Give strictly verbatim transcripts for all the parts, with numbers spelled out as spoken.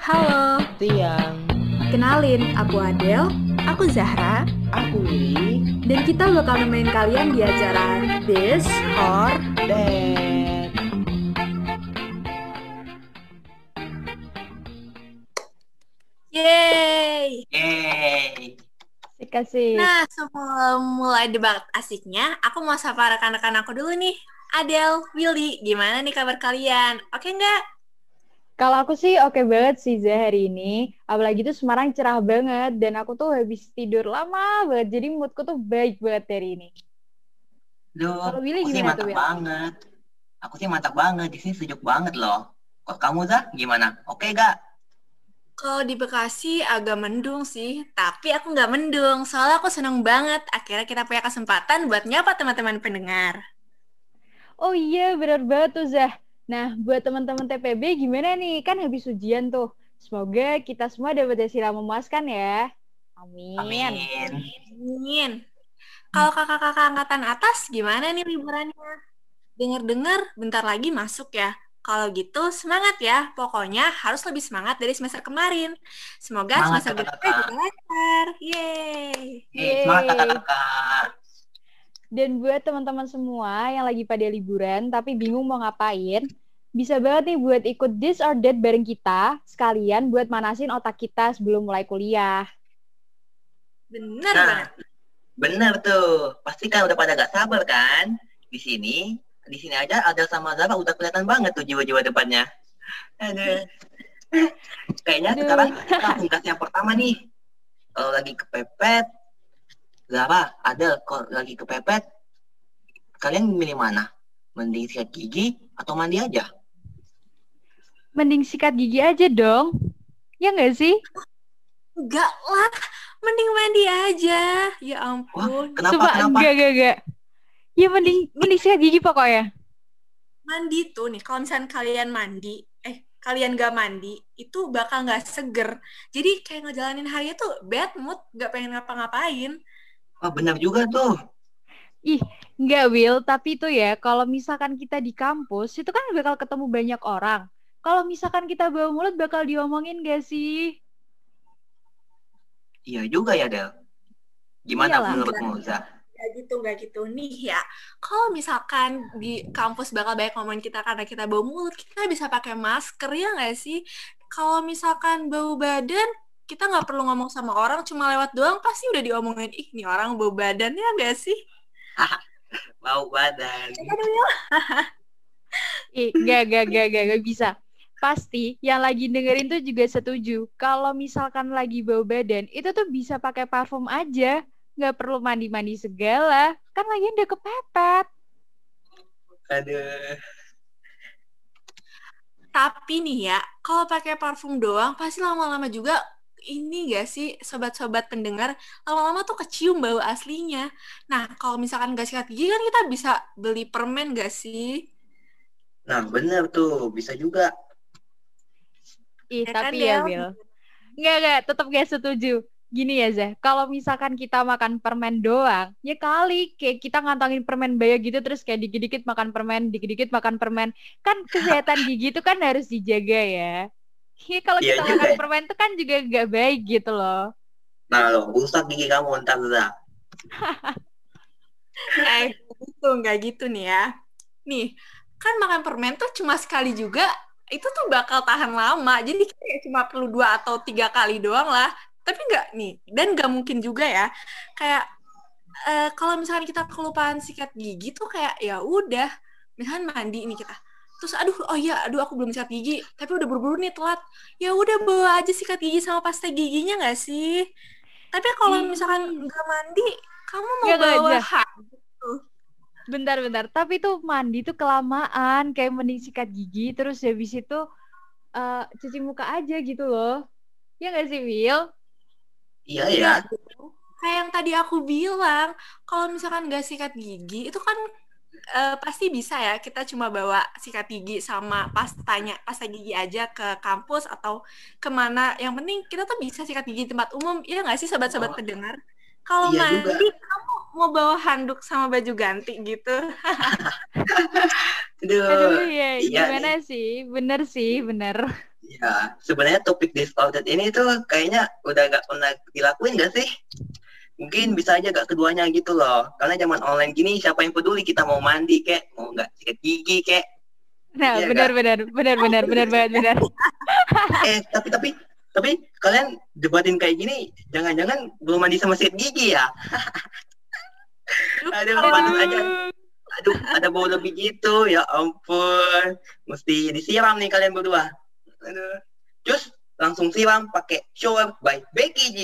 Halo, Tiang. Kenalin, aku Adel, aku Zahra, aku Willy, dan kita bakal nemenin kalian di acara This or That. Yeay! Yeay! Kasih. Nah, sebelum mulai debat asiknya, aku mau sapa rekan-rekan aku dulu nih. Adel, Willy, gimana nih kabar kalian? Oke nggak? Kalau aku sih oke banget sih Zah hari ini. Apalagi tuh Semarang cerah banget. Dan aku tuh habis tidur lama banget. Jadi moodku tuh baik banget hari ini. Loh, kalau Willy aku gimana sih mantap banget. Aku sih mantap banget. Di sini sejuk banget loh. Kok kamu Zah gimana? Oke nggak? Kalau di Bekasi agak mendung sih. Tapi aku nggak mendung. Soalnya aku seneng banget. Akhirnya kita punya kesempatan buat nyapa teman-teman pendengar. Oh iya, benar banget tuh Zah. Nah, buat teman-teman T P B gimana nih? Kan habis ujian tuh. Semoga kita semua dapat hasil yang memuaskan ya. Amin. Amin. Amin. Kalau kakak-kakak angkatan atas gimana nih liburannya? Dengar-dengar bentar lagi masuk ya. Kalau gitu semangat ya. Pokoknya harus lebih semangat dari semester kemarin. Semoga semangat, semester depan juga lancar. Yeay. Yeay. Semangat kakak-kakak. Dan buat teman-teman semua yang lagi pada liburan tapi bingung mau ngapain, bisa banget nih buat ikut This or That bareng kita, sekalian buat manasin otak kita sebelum mulai kuliah. Bener nah, banget. Bener tuh. Pasti kan udah pada gak sabar kan? Di sini, di sini aja ada sama Zara udah kelihatan banget tuh jiwa-jiwa depannya. Aduh. Kayaknya Aduh. sekarang kita tugas yang pertama nih. Kalau lagi kepepet, Zara, Adel, kalau lagi kepepet, kalian milih mana? Mending sikat gigi atau mandi aja? Mending sikat gigi aja dong. Ya nggak sih? Enggak lah. Mending mandi aja. Ya ampun. Wah, kenapa? Sumpah, kenapa? Enggak, enggak, enggak. Ya mending, mending sikat gigi pokoknya. Mandi tuh nih, kalau misalnya kalian mandi, eh, kalian nggak mandi, itu bakal nggak seger. Jadi kayak ngejalanin harinya tuh bad mood, nggak pengen ngapa-ngapain. Wah, oh, benar juga tuh. Ih, enggak Will, tapi itu ya, kalau misalkan kita di kampus, itu kan bakal ketemu banyak orang. Kalau misalkan kita bawa mulut, bakal diomongin gak sih? Iya juga ya, Del. Gimana Iyalah, menurutmu, Zah? Gak gitu, gak gitu. Nih ya, kalau misalkan di kampus bakal banyak ngomongin kita karena kita bawa mulut, kita bisa pakai masker, ya gak sih? Kalau misalkan bau badan, kita nggak perlu ngomong sama orang, cuma lewat doang pasti udah diomongin, ih nih orang bau badannya nggak sih? Bau badan. Ih, gak, gak, gak, gak, gak bisa. Pasti yang lagi dengerin tuh juga setuju. Kalau misalkan lagi bau badan, itu tuh bisa pakai parfum aja. Nggak perlu mandi-mandi segala. Kan lagi udah kepepet. Aduh. Tapi nih ya, kalau pakai parfum doang, pasti lama-lama juga ini gak sih sobat-sobat pendengar lama-lama tuh kecium bau aslinya. Nah kalau misalkan gak sikat gigi kan kita bisa beli permen gak sih? Nah bener tuh bisa juga. Ih ya, tapi kan, ya Wil nggak nggak tetap gak setuju. Gini ya Zah, kalau misalkan kita makan permen doang, ya kali kayak kita ngantongin permen bayar gitu terus kayak dikit-dikit makan permen, dikit-dikit makan permen. Kan kesehatan gigi itu kan harus dijaga ya. Iya kalau ya, kita juga makan permen itu kan juga gak baik gitu loh. Nah loh, rusak gigi kamu ntar Zah. Eh, gitu, gak gitu nih ya. Nih, kan makan permen tuh cuma sekali juga, itu tuh bakal tahan lama. Jadi kayak cuma perlu dua atau tiga kali doang lah. Tapi nggak nih, dan nggak mungkin juga ya kayak uh, kalau misalkan kita kelupaan sikat gigi tuh kayak ya udah misalkan mandi nih kita terus aduh oh iya aduh aku belum sikat gigi tapi udah buru-buru nih telat, ya udah bawa aja sikat gigi sama pasta giginya nggak sih? Tapi kalau hmm. misalkan nggak mandi kamu mau gak bawa hak gitu. Bentar-bentar, tapi tuh mandi tuh kelamaan, kayak mending sikat gigi terus habis itu uh, cuci muka aja gitu loh, ya nggak sih Will? Iya ya. Kayak yang tadi aku bilang, kalau misalkan nggak sikat gigi, itu kan e, pasti bisa ya. Kita cuma bawa sikat gigi sama pastanya, pasta gigi aja ke kampus atau kemana. Yang penting kita tuh bisa sikat gigi di tempat umum. Iya nggak sih sobat-sobat oh. pendengar? Kalau iya mandi, juga. Kamu mau bawa handuk sama baju ganti gitu. Aduh, Aduh ya, iya gimana nih. sih? Bener sih, bener. Ya, sebenarnya topik This or That ini tuh kayaknya udah gak pernah dilakuin gak sih? Mungkin bisa aja gak keduanya gitu loh. Karena zaman online gini siapa yang peduli kita mau mandi kek, mau gak sikat gigi kek. Nah, benar-benar, benar-benar, benar-benar, benar. Eh, tapi tapi tapi kalian debatin kayak gini, jangan-jangan belum mandi sama sikat gigi ya? Aduh, panas aja. Aduh, ada bau lebih gitu, ya ampun. Mesti disiram nih kalian berdua. Aduh. Terus langsung siram pakai Shower by Becky G.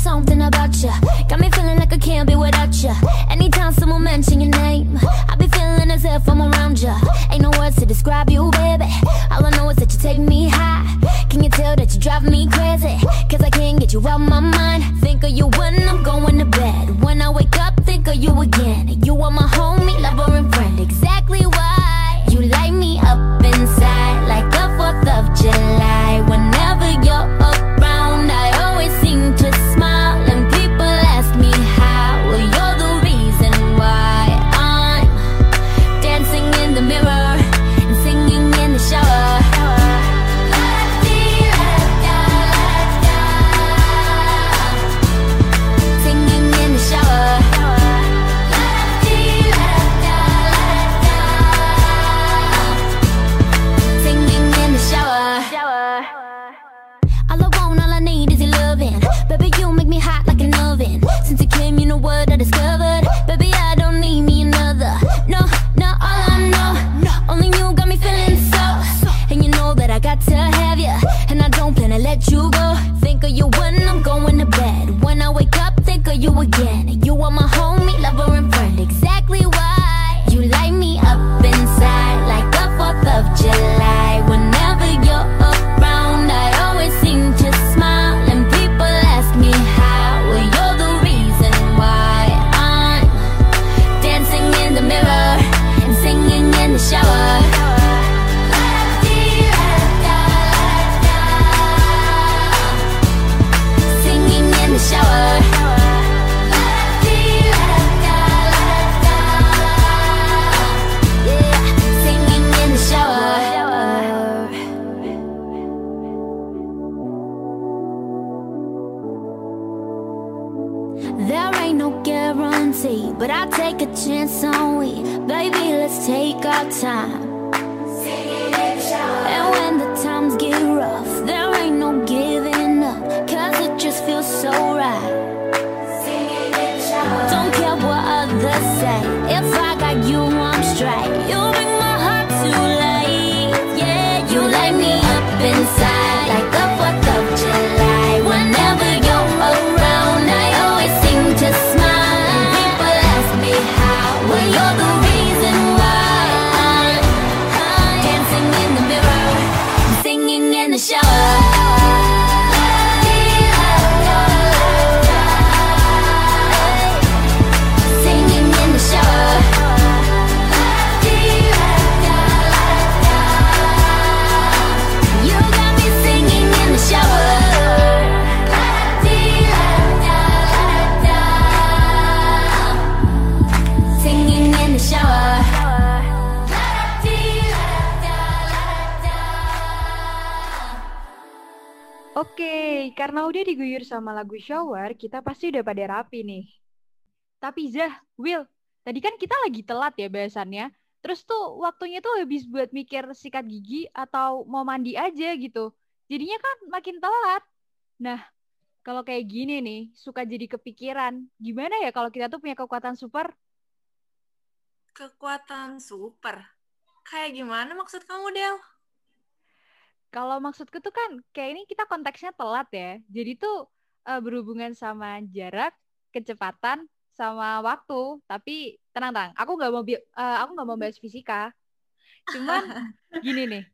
Something about you got me feeling like I can't be without you. Anytime someone mention your name, I be feeling as if I'm around you. Ain't no words to describe you, baby. All I know is that you take me high. Can you tell that you drive me crazy? Cause I can't get you out my mind. Think of you when I'm going to bed. When I wake up, think of you again. You are my homie, lover, and friend. Exactly why you light me up inside like the fourth of July. Whenever you're around, I always seem to smile. Karena udah diguyur sama lagu Shower, kita pasti udah pada rapi nih. Tapi Zah, Will, tadi kan kita lagi telat ya bahasannya. Terus tuh waktunya tuh habis buat mikir sikat gigi atau mau mandi aja gitu. Jadinya kan makin telat. Nah, kalau kayak gini nih, suka jadi kepikiran. Gimana ya kalau kita tuh punya kekuatan super? Kekuatan super? Kayak gimana maksud kamu, Del? Kalau maksudku tuh kan kayak ini kita konteksnya telat ya. Jadi tuh e, berhubungan sama jarak, kecepatan, sama waktu. Tapi tenang-tenang, aku nggak mau bi- e, aku nggak mau bahas fisika. Cuman gini nih,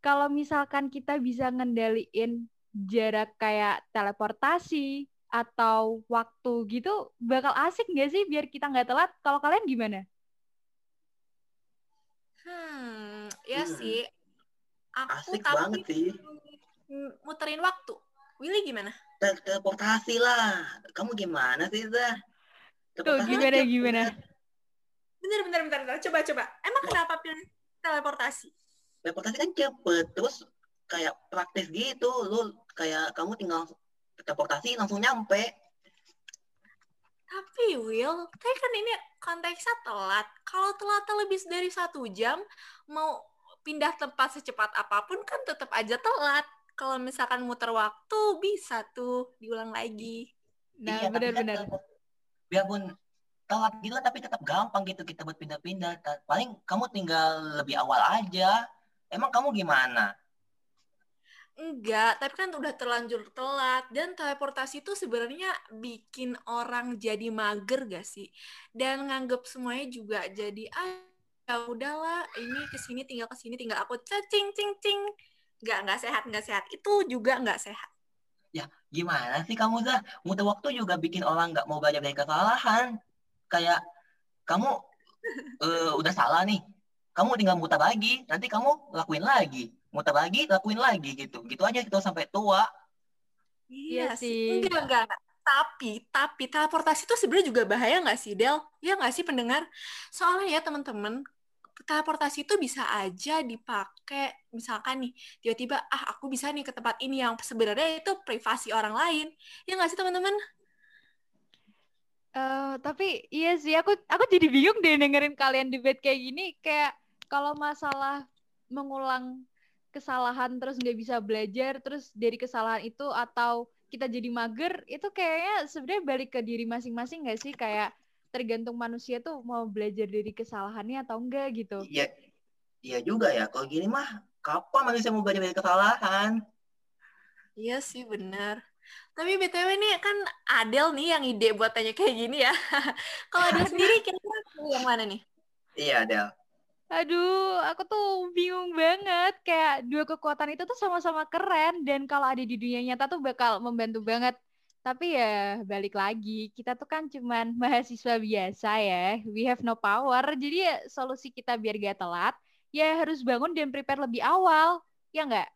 kalau misalkan kita bisa ngendaliin jarak kayak teleportasi atau waktu gitu, bakal asik nggak sih biar kita nggak telat? Kalau kalian gimana? Hmm, ya hmm. sih. Aku asik banget sih. Muterin waktu. Willy gimana? Teleportasi lah. Kamu gimana sih, Zah? Tuh, gimana, gimana? Bentar, bentar, bentar, bentar. Coba, coba. Emang kenapa pilih teleportasi? Teleportasi kan cepet. Terus kayak praktis gitu. Lu kayak kamu tinggal teleportasi langsung nyampe. Tapi Will, kayak kan ini konteksnya telat. Kalau telat lebih dari satu jam, mau pindah tempat secepat apapun kan tetap aja telat. Kalau misalkan muter waktu, bisa tuh diulang lagi. Nah, iya, benar-benar. Biarpun telat gitu, tapi tetap gampang gitu kita buat pindah-pindah. Paling kamu tinggal lebih awal aja. Emang kamu gimana? Enggak, tapi kan udah terlanjur telat. Dan teleportasi itu sebenarnya bikin orang jadi mager gak sih? Dan nganggep semuanya juga jadi, ah, ya udahlah, ini kesini tinggal kesini tinggal aku cacing, cing, cing. Nggak, nggak sehat, nggak sehat. Itu juga nggak sehat. Ya, gimana sih kamu, Zah? Muter waktu juga bikin orang nggak mau belajar dari kesalahan. Kayak, kamu uh, udah salah nih. Kamu tinggal muter lagi, nanti kamu lakuin lagi. Muter lagi, lakuin lagi, gitu. Gitu aja gitu sampai tua. Iya, iya sih. Enggak, enggak, enggak. Tapi, tapi, teleportasi itu sebenarnya juga bahaya nggak sih, Del? Ya nggak sih, pendengar? Soalnya ya, teman-teman, teleportasi itu bisa aja dipakai, misalkan nih, tiba-tiba, ah aku bisa nih ke tempat ini yang sebenarnya itu privasi orang lain. Ya nggak sih teman-teman? Uh, tapi iya sih, aku aku jadi bingung deh dengerin kalian debate kayak gini. Kayak kalau masalah mengulang kesalahan terus nggak bisa belajar, terus dari kesalahan itu atau kita jadi mager, itu kayaknya sebenarnya balik ke diri masing-masing nggak sih? Kayak tergantung manusia tuh mau belajar dari kesalahannya atau enggak gitu. Iya, iya juga ya. Kalau gini mah, kapan manusia mau belajar dari kesalahan? Iya sih, benar. Tapi B T W nih kan Adel nih yang ide buat tanya kayak gini ya. Kalau Adel sendiri kira-kira yang mana nih? Iya, Adel. Aduh, aku tuh bingung banget. Kayak dua kekuatan itu tuh sama-sama keren. Dan kalau ada di dunia nyata tuh bakal membantu banget. Tapi ya balik lagi, kita tuh kan cuman mahasiswa biasa ya, we have no power, jadi ya solusi kita biar gak telat, ya harus bangun dan prepare lebih awal, ya nggak?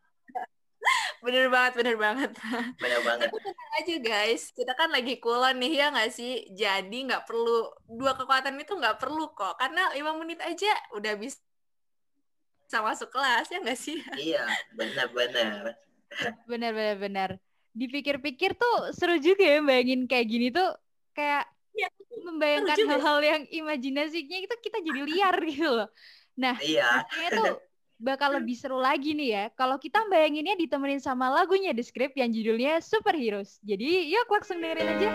Bener banget, bener banget. Bener banget. Tapi tenang aja guys, kita kan lagi kulon nih ya nggak sih? Jadi nggak perlu, dua kekuatan itu nggak perlu kok, karena lima menit aja udah bisa masuk kelas, ya nggak sih? Iya, benar-benar. Benar-benar, benar. Dipikir-pikir tuh seru juga ya bayangin kayak gini tuh kayak ya, membayangkan hal-hal yang imajinasinya itu kita jadi liar gitu loh. Nah, iya. Kayaknya tuh bakal lebih seru lagi nih ya kalau kita bayanginnya ditemenin sama lagunya Deskrip yang judulnya Super Heroes. Jadi yuk langsung dengerin aja.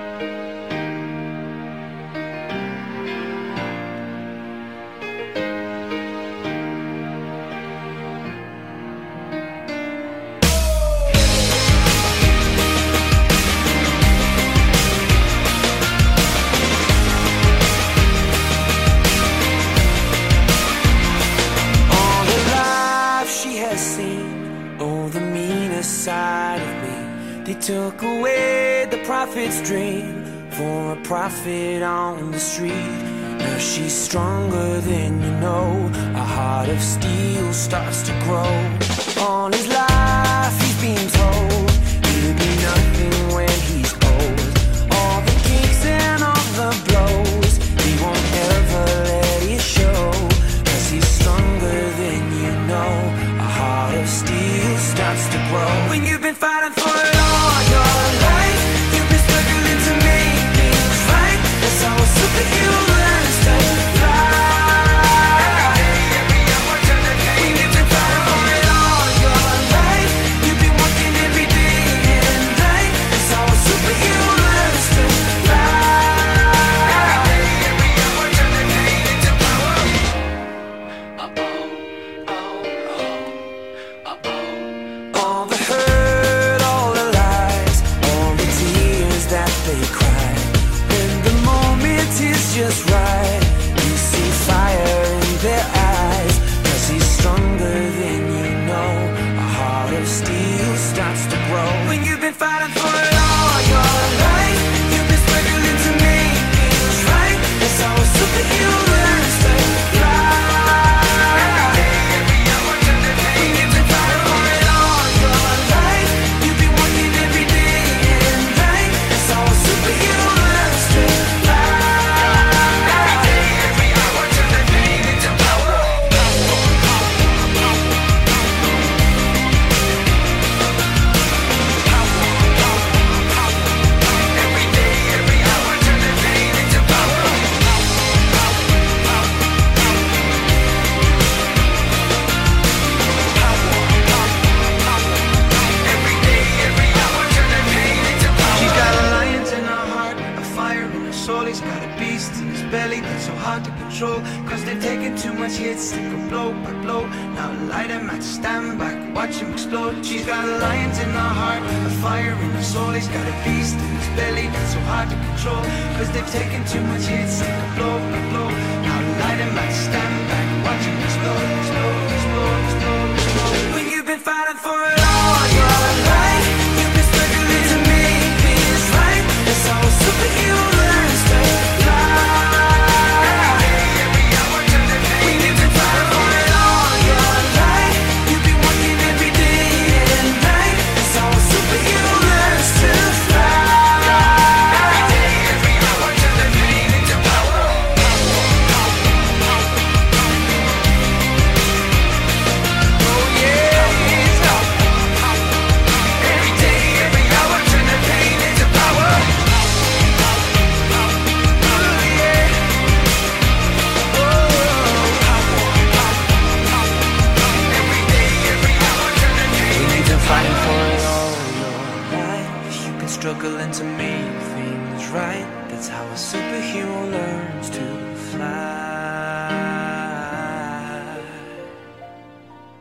Side of me, they took away the prophet's dream for a prophet on the street. Now she's stronger than you know, a heart of steel starts to grow. All his life he's been told he'll be nothing when he's old. All the kicks and all the blows, he won't ever let it show, 'cause he's stronger than you know. Heart of steel starts to grow. When you've been fighting for it all your life, you've been struggling to make things right. That's how a superhero learns to fly. Every day, every hour, every day. When you've been fighting for it all your life. beast in his belly that's so hard to control, cause they've taken too much hits, they go blow by blow. Now light him at stand back, watch him explode. She's got lions in her heart, a fire in her soul. He's got a beast in his belly that's so hard to control, cause they've taken too much hits, they go blow by blow. Now light him at stand back, watch him explode, explode, explode, explode, explode. When you've been fighting for it all your life, you've been struggling to make things right. It's all super hero. Struggling to make things right, that's how a superhero learns to fly.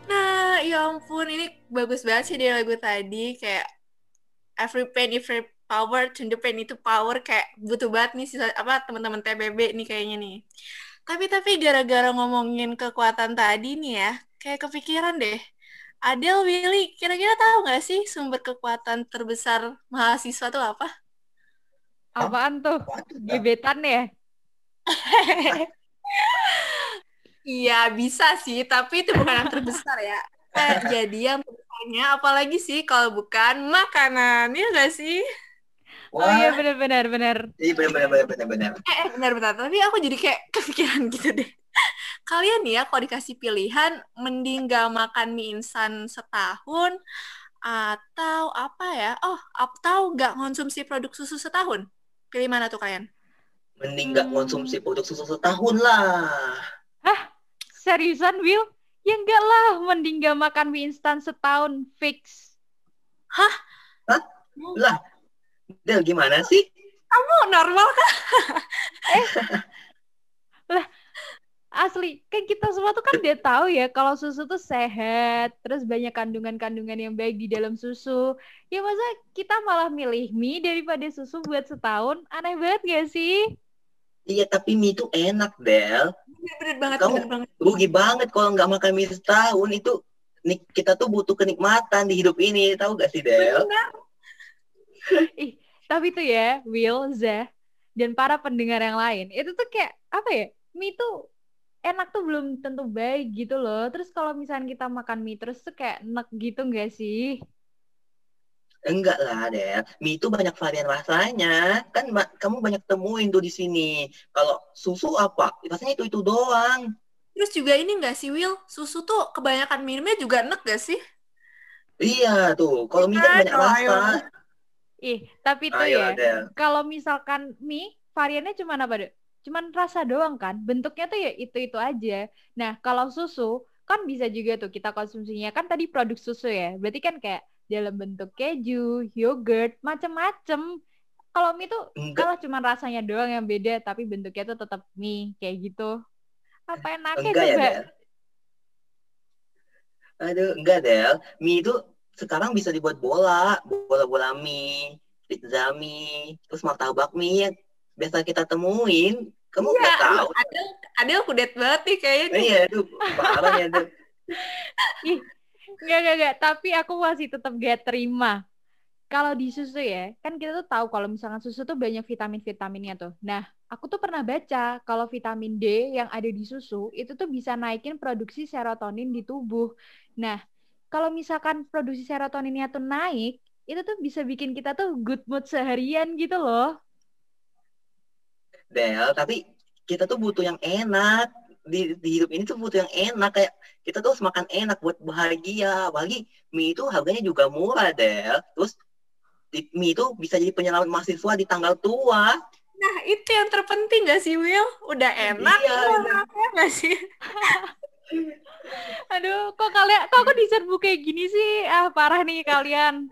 Nah, ya ampun, ini bagus banget sih dia lagu tadi. Kayak every penny, every power, turn the penny to power. Kayak butuh banget nih sisa, apa teman-teman T P B nih kayaknya nih. Tapi-tapi gara-gara ngomongin kekuatan tadi nih ya, kayak kepikiran deh, Adel, Willy, kira-kira tahu nggak sih sumber kekuatan terbesar mahasiswa itu apa? Apaan tuh? Gebetan ya? Iya, bisa sih, tapi itu bukan yang terbesar ya. Eh, jadi yang terbesarnya apalagi sih kalau bukan makanan, ya nggak sih? Wah. Oh iya, benar-benar, benar. Iya, benar-benar, benar-benar. Eh, benar-benar. Tapi aku jadi kayak kepikiran gitu deh. Kalian ya kalau dikasih pilihan mending gak makan mie instan setahun atau apa ya, oh atau gak konsumsi produk susu setahun, pilih mana tuh kalian? Mending gak konsumsi produk susu setahun lah. Hah? Seriusan Will? Ya enggak lah, mending gak makan mie instan setahun fix. Hah? Hah? Lah Del gimana sih? Kamu normal kah? eh lah Asli, kan kita semua tuh kan udah tahu ya kalau susu tuh sehat, terus banyak kandungan-kandungan yang baik di dalam susu. Ya masa kita malah milih mie daripada susu buat setahun? Aneh banget gak sih? Iya, tapi mie itu enak, Bel. Bener banget, bener banget. Rugi banget kalau nggak makan mie setahun itu. Kita tuh butuh kenikmatan di hidup ini, tahu gak sih, Bel? Bener. Ih, tapi tuh ya, Will, Zah, dan para pendengar yang lain, itu tuh kayak apa ya? Mie tuh enak tuh belum tentu baik gitu loh. Terus kalau misalnya kita makan mie terus tuh kayak enak gitu gak sih? Enggak lah, Del. Mie itu banyak varian rasanya. Kan ma- kamu banyak temuin tuh di sini. Kalau susu apa? Rasanya itu-itu doang. Terus juga ini gak sih, Will? Susu tuh kebanyakan minumnya juga enak gak sih? Iya tuh. Kalau mie kan banyak rasa. Ih, tapi tuh ayo, ya. Kalau misalkan mie, variannya cuma apa, Del? Cuman rasa doang kan, bentuknya tuh ya itu-itu aja. Nah, kalau susu, kan bisa juga tuh kita konsumsinya. Kan tadi produk susu ya, berarti kan kayak dalam bentuk keju, yogurt, macem-macem. Kalau mie tuh, kalau cuman rasanya doang yang beda, tapi bentuknya tuh tetap mie, kayak gitu. Apa enaknya enggak coba? Ya, aduh, enggak, Del. Mie itu sekarang bisa dibuat bola. Bola-bola mie, pizza mie, terus martabak mie, biasa kita temuin. Kamu ya, gak tahu. Adel, Adel kudet banget nih kayaknya. Nih. Iya, aduh, parah ya, aduh. Ih, enggak, enggak, enggak. Tapi aku masih tetap gak terima. Kalau di susu ya, kan kita tuh tahu kalau misalkan susu tuh banyak vitamin-vitaminnya tuh. Nah, aku tuh pernah baca kalau vitamin D yang ada di susu, itu tuh bisa naikin produksi serotonin di tubuh. Nah, kalau misalkan produksi serotoninnya tuh naik, itu tuh bisa bikin kita tuh good mood seharian gitu loh. Del, tapi kita tuh butuh yang enak di, di hidup ini tuh butuh yang enak. Kayak kita tuh harus makan enak buat bahagia. Apalagi mie itu harganya juga murah, Del. Terus di, mie itu bisa jadi penyelamat mahasiswa di tanggal tua. Nah, itu yang terpenting gak sih, Will? Udah enak, iya, murah ya gak sih? Aduh, kok kalian, kok aku diserbu kayak gini sih? Ah, parah nih kalian.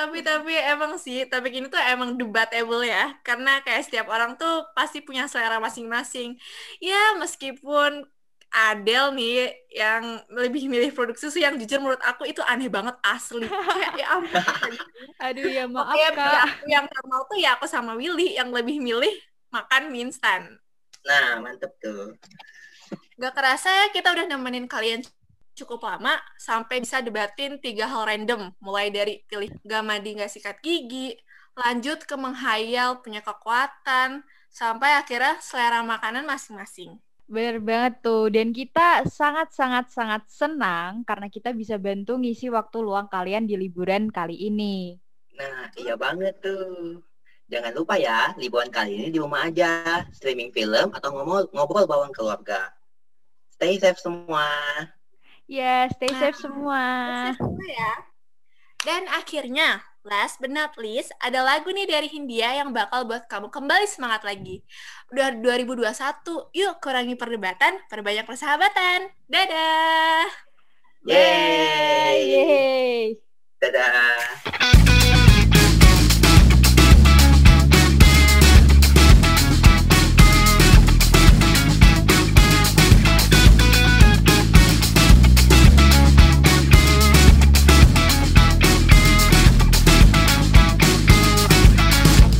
Tapi tapi emang sih topik ini tuh emang debatable ya, karena kayak setiap orang tuh pasti punya selera masing-masing. Ya meskipun Adele nih yang lebih milih produk susu, yang jujur menurut aku itu aneh banget asli. Ya ampun. Aduh ya maaf okay, Kak. Yang normal tuh ya aku sama Willy yang lebih milih makan mie instan. Nah mantep tuh. Gak kerasa ya kita udah nemenin kalian cukup lama, sampai bisa debatin tiga hal random, mulai dari pilih gak mandi gak sikat gigi, lanjut ke menghayal punya kekuatan, sampai akhirnya selera makanan masing-masing. Bener banget tuh, dan kita sangat-sangat-sangat senang karena kita bisa bantu ngisi waktu luang kalian di liburan kali ini. Nah, iya banget tuh. Jangan lupa ya, liburan kali ini di rumah aja, streaming film atau ngobrol bareng keluarga. Stay safe semua. Ya, yeah, stay safe nah, semua. Stay safe semua ya. Dan akhirnya, last but not least, ada lagu nih dari Hindia yang bakal buat kamu kembali semangat lagi. Udah dua ribu dua puluh satu, yuk kurangi perdebatan, perbanyak persahabatan. Dadah! Yeay! Yeay. Dadah!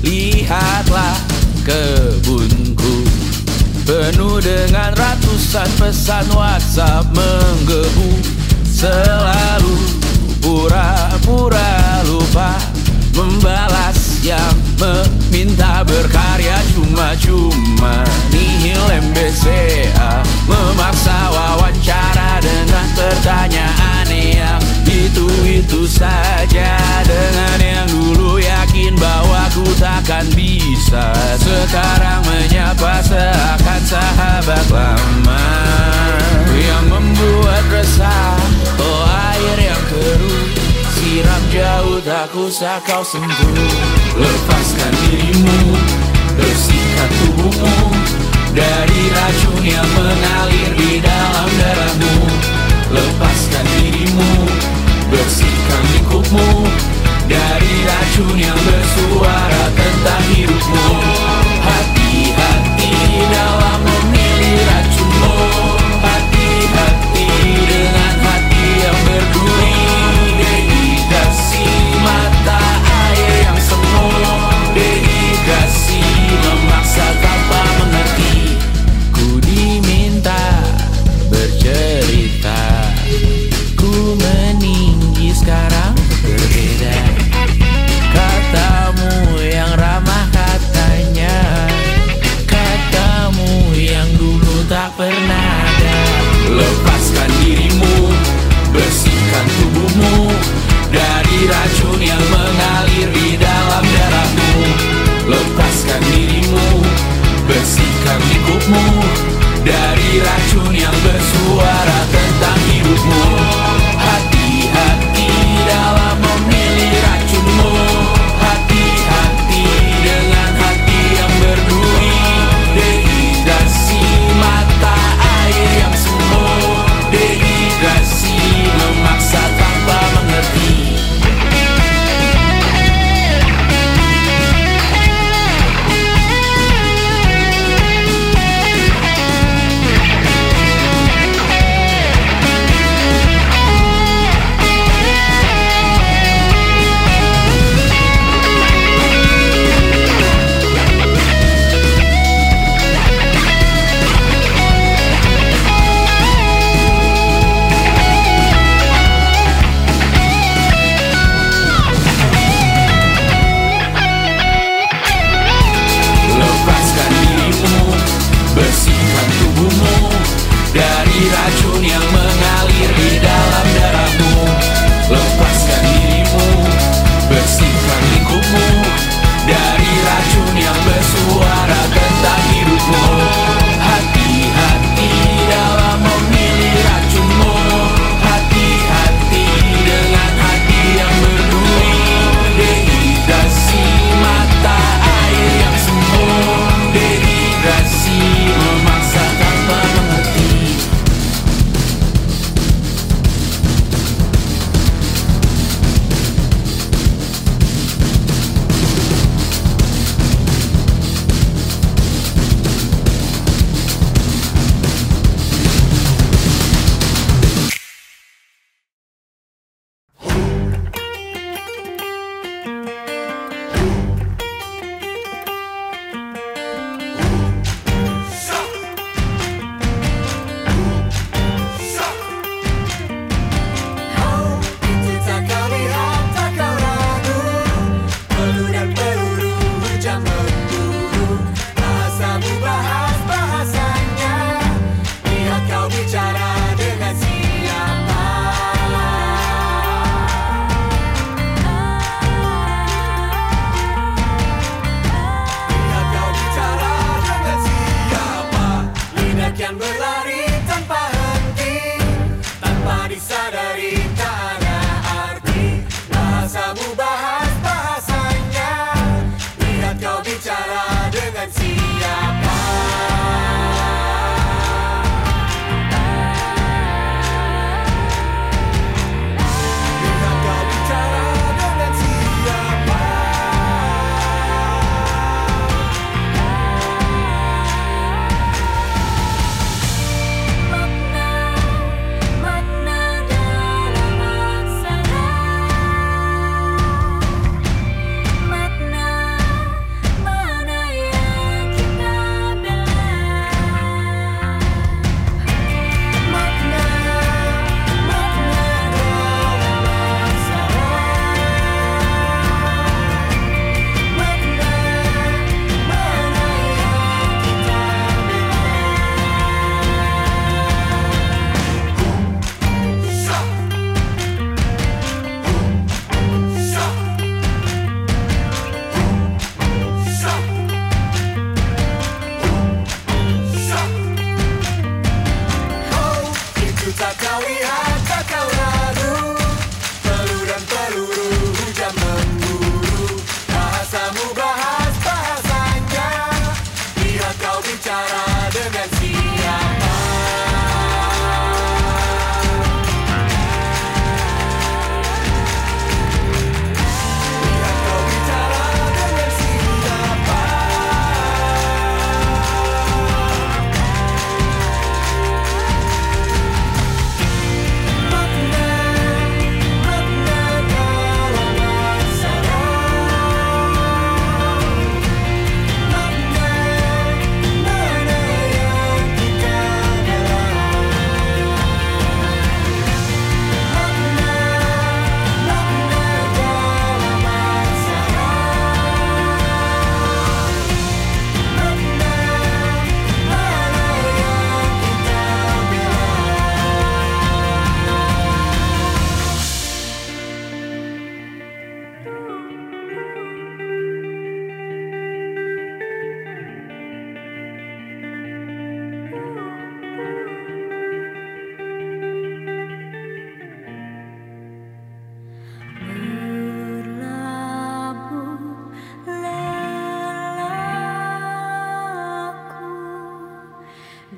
Lihatlah kebunku, penuh dengan ratusan pesan WhatsApp menggebu. Selalu pura-pura lupa membalas yang meminta, berkarya cuma-cuma nihil M B C A, memaksa wawancara dengan pertanyaan yang itu-itu saja, dengan yang dulu yakin bahwa ku takkan bisa, sekarang menyapa seakan sahabat lama yang membuat resah. Oh air yang keruh, siram jauh tak usah kau sentuh. Lepaskan dirimu, bersihkan tubuhmu dari racun yang mengalir di dalam darahmu. Lepaskan dirimu, bersihkan lingkupmu dari racun yang bersuara tentang hidupmu. Hati-hati dalam memilih racunmu, hati-hati dengan hati yang berduri. Dedikasi mata air yang semu, dedikasi memaksa tanpa mengerti. Ku diminta bercerita, ku meninggi sekarang berbeda. Katamu yang ramah katanya, katamu yang dulu tak pernah ada. Lepaskan dirimu, bersihkan tubuhmu dari racun yang mengalir di dalam darahmu. Lepaskan dirimu, bersihkan lingkupmu dari racun yang bersuara tentang hidupmu. Hati-hati dalam memilih racunmu, hati-hati dengan hati yang berduri. Dedikasi mata air yang semu, dedikasi memaksa tanpa mengerti.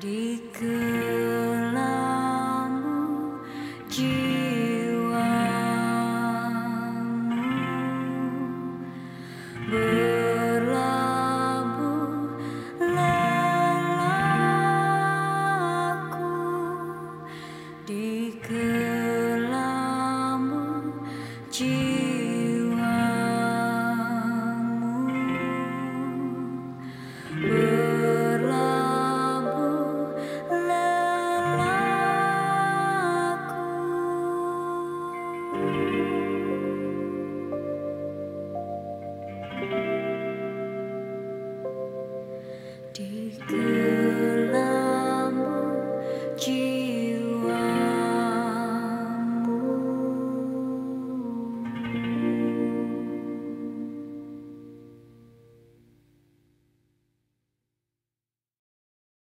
di ke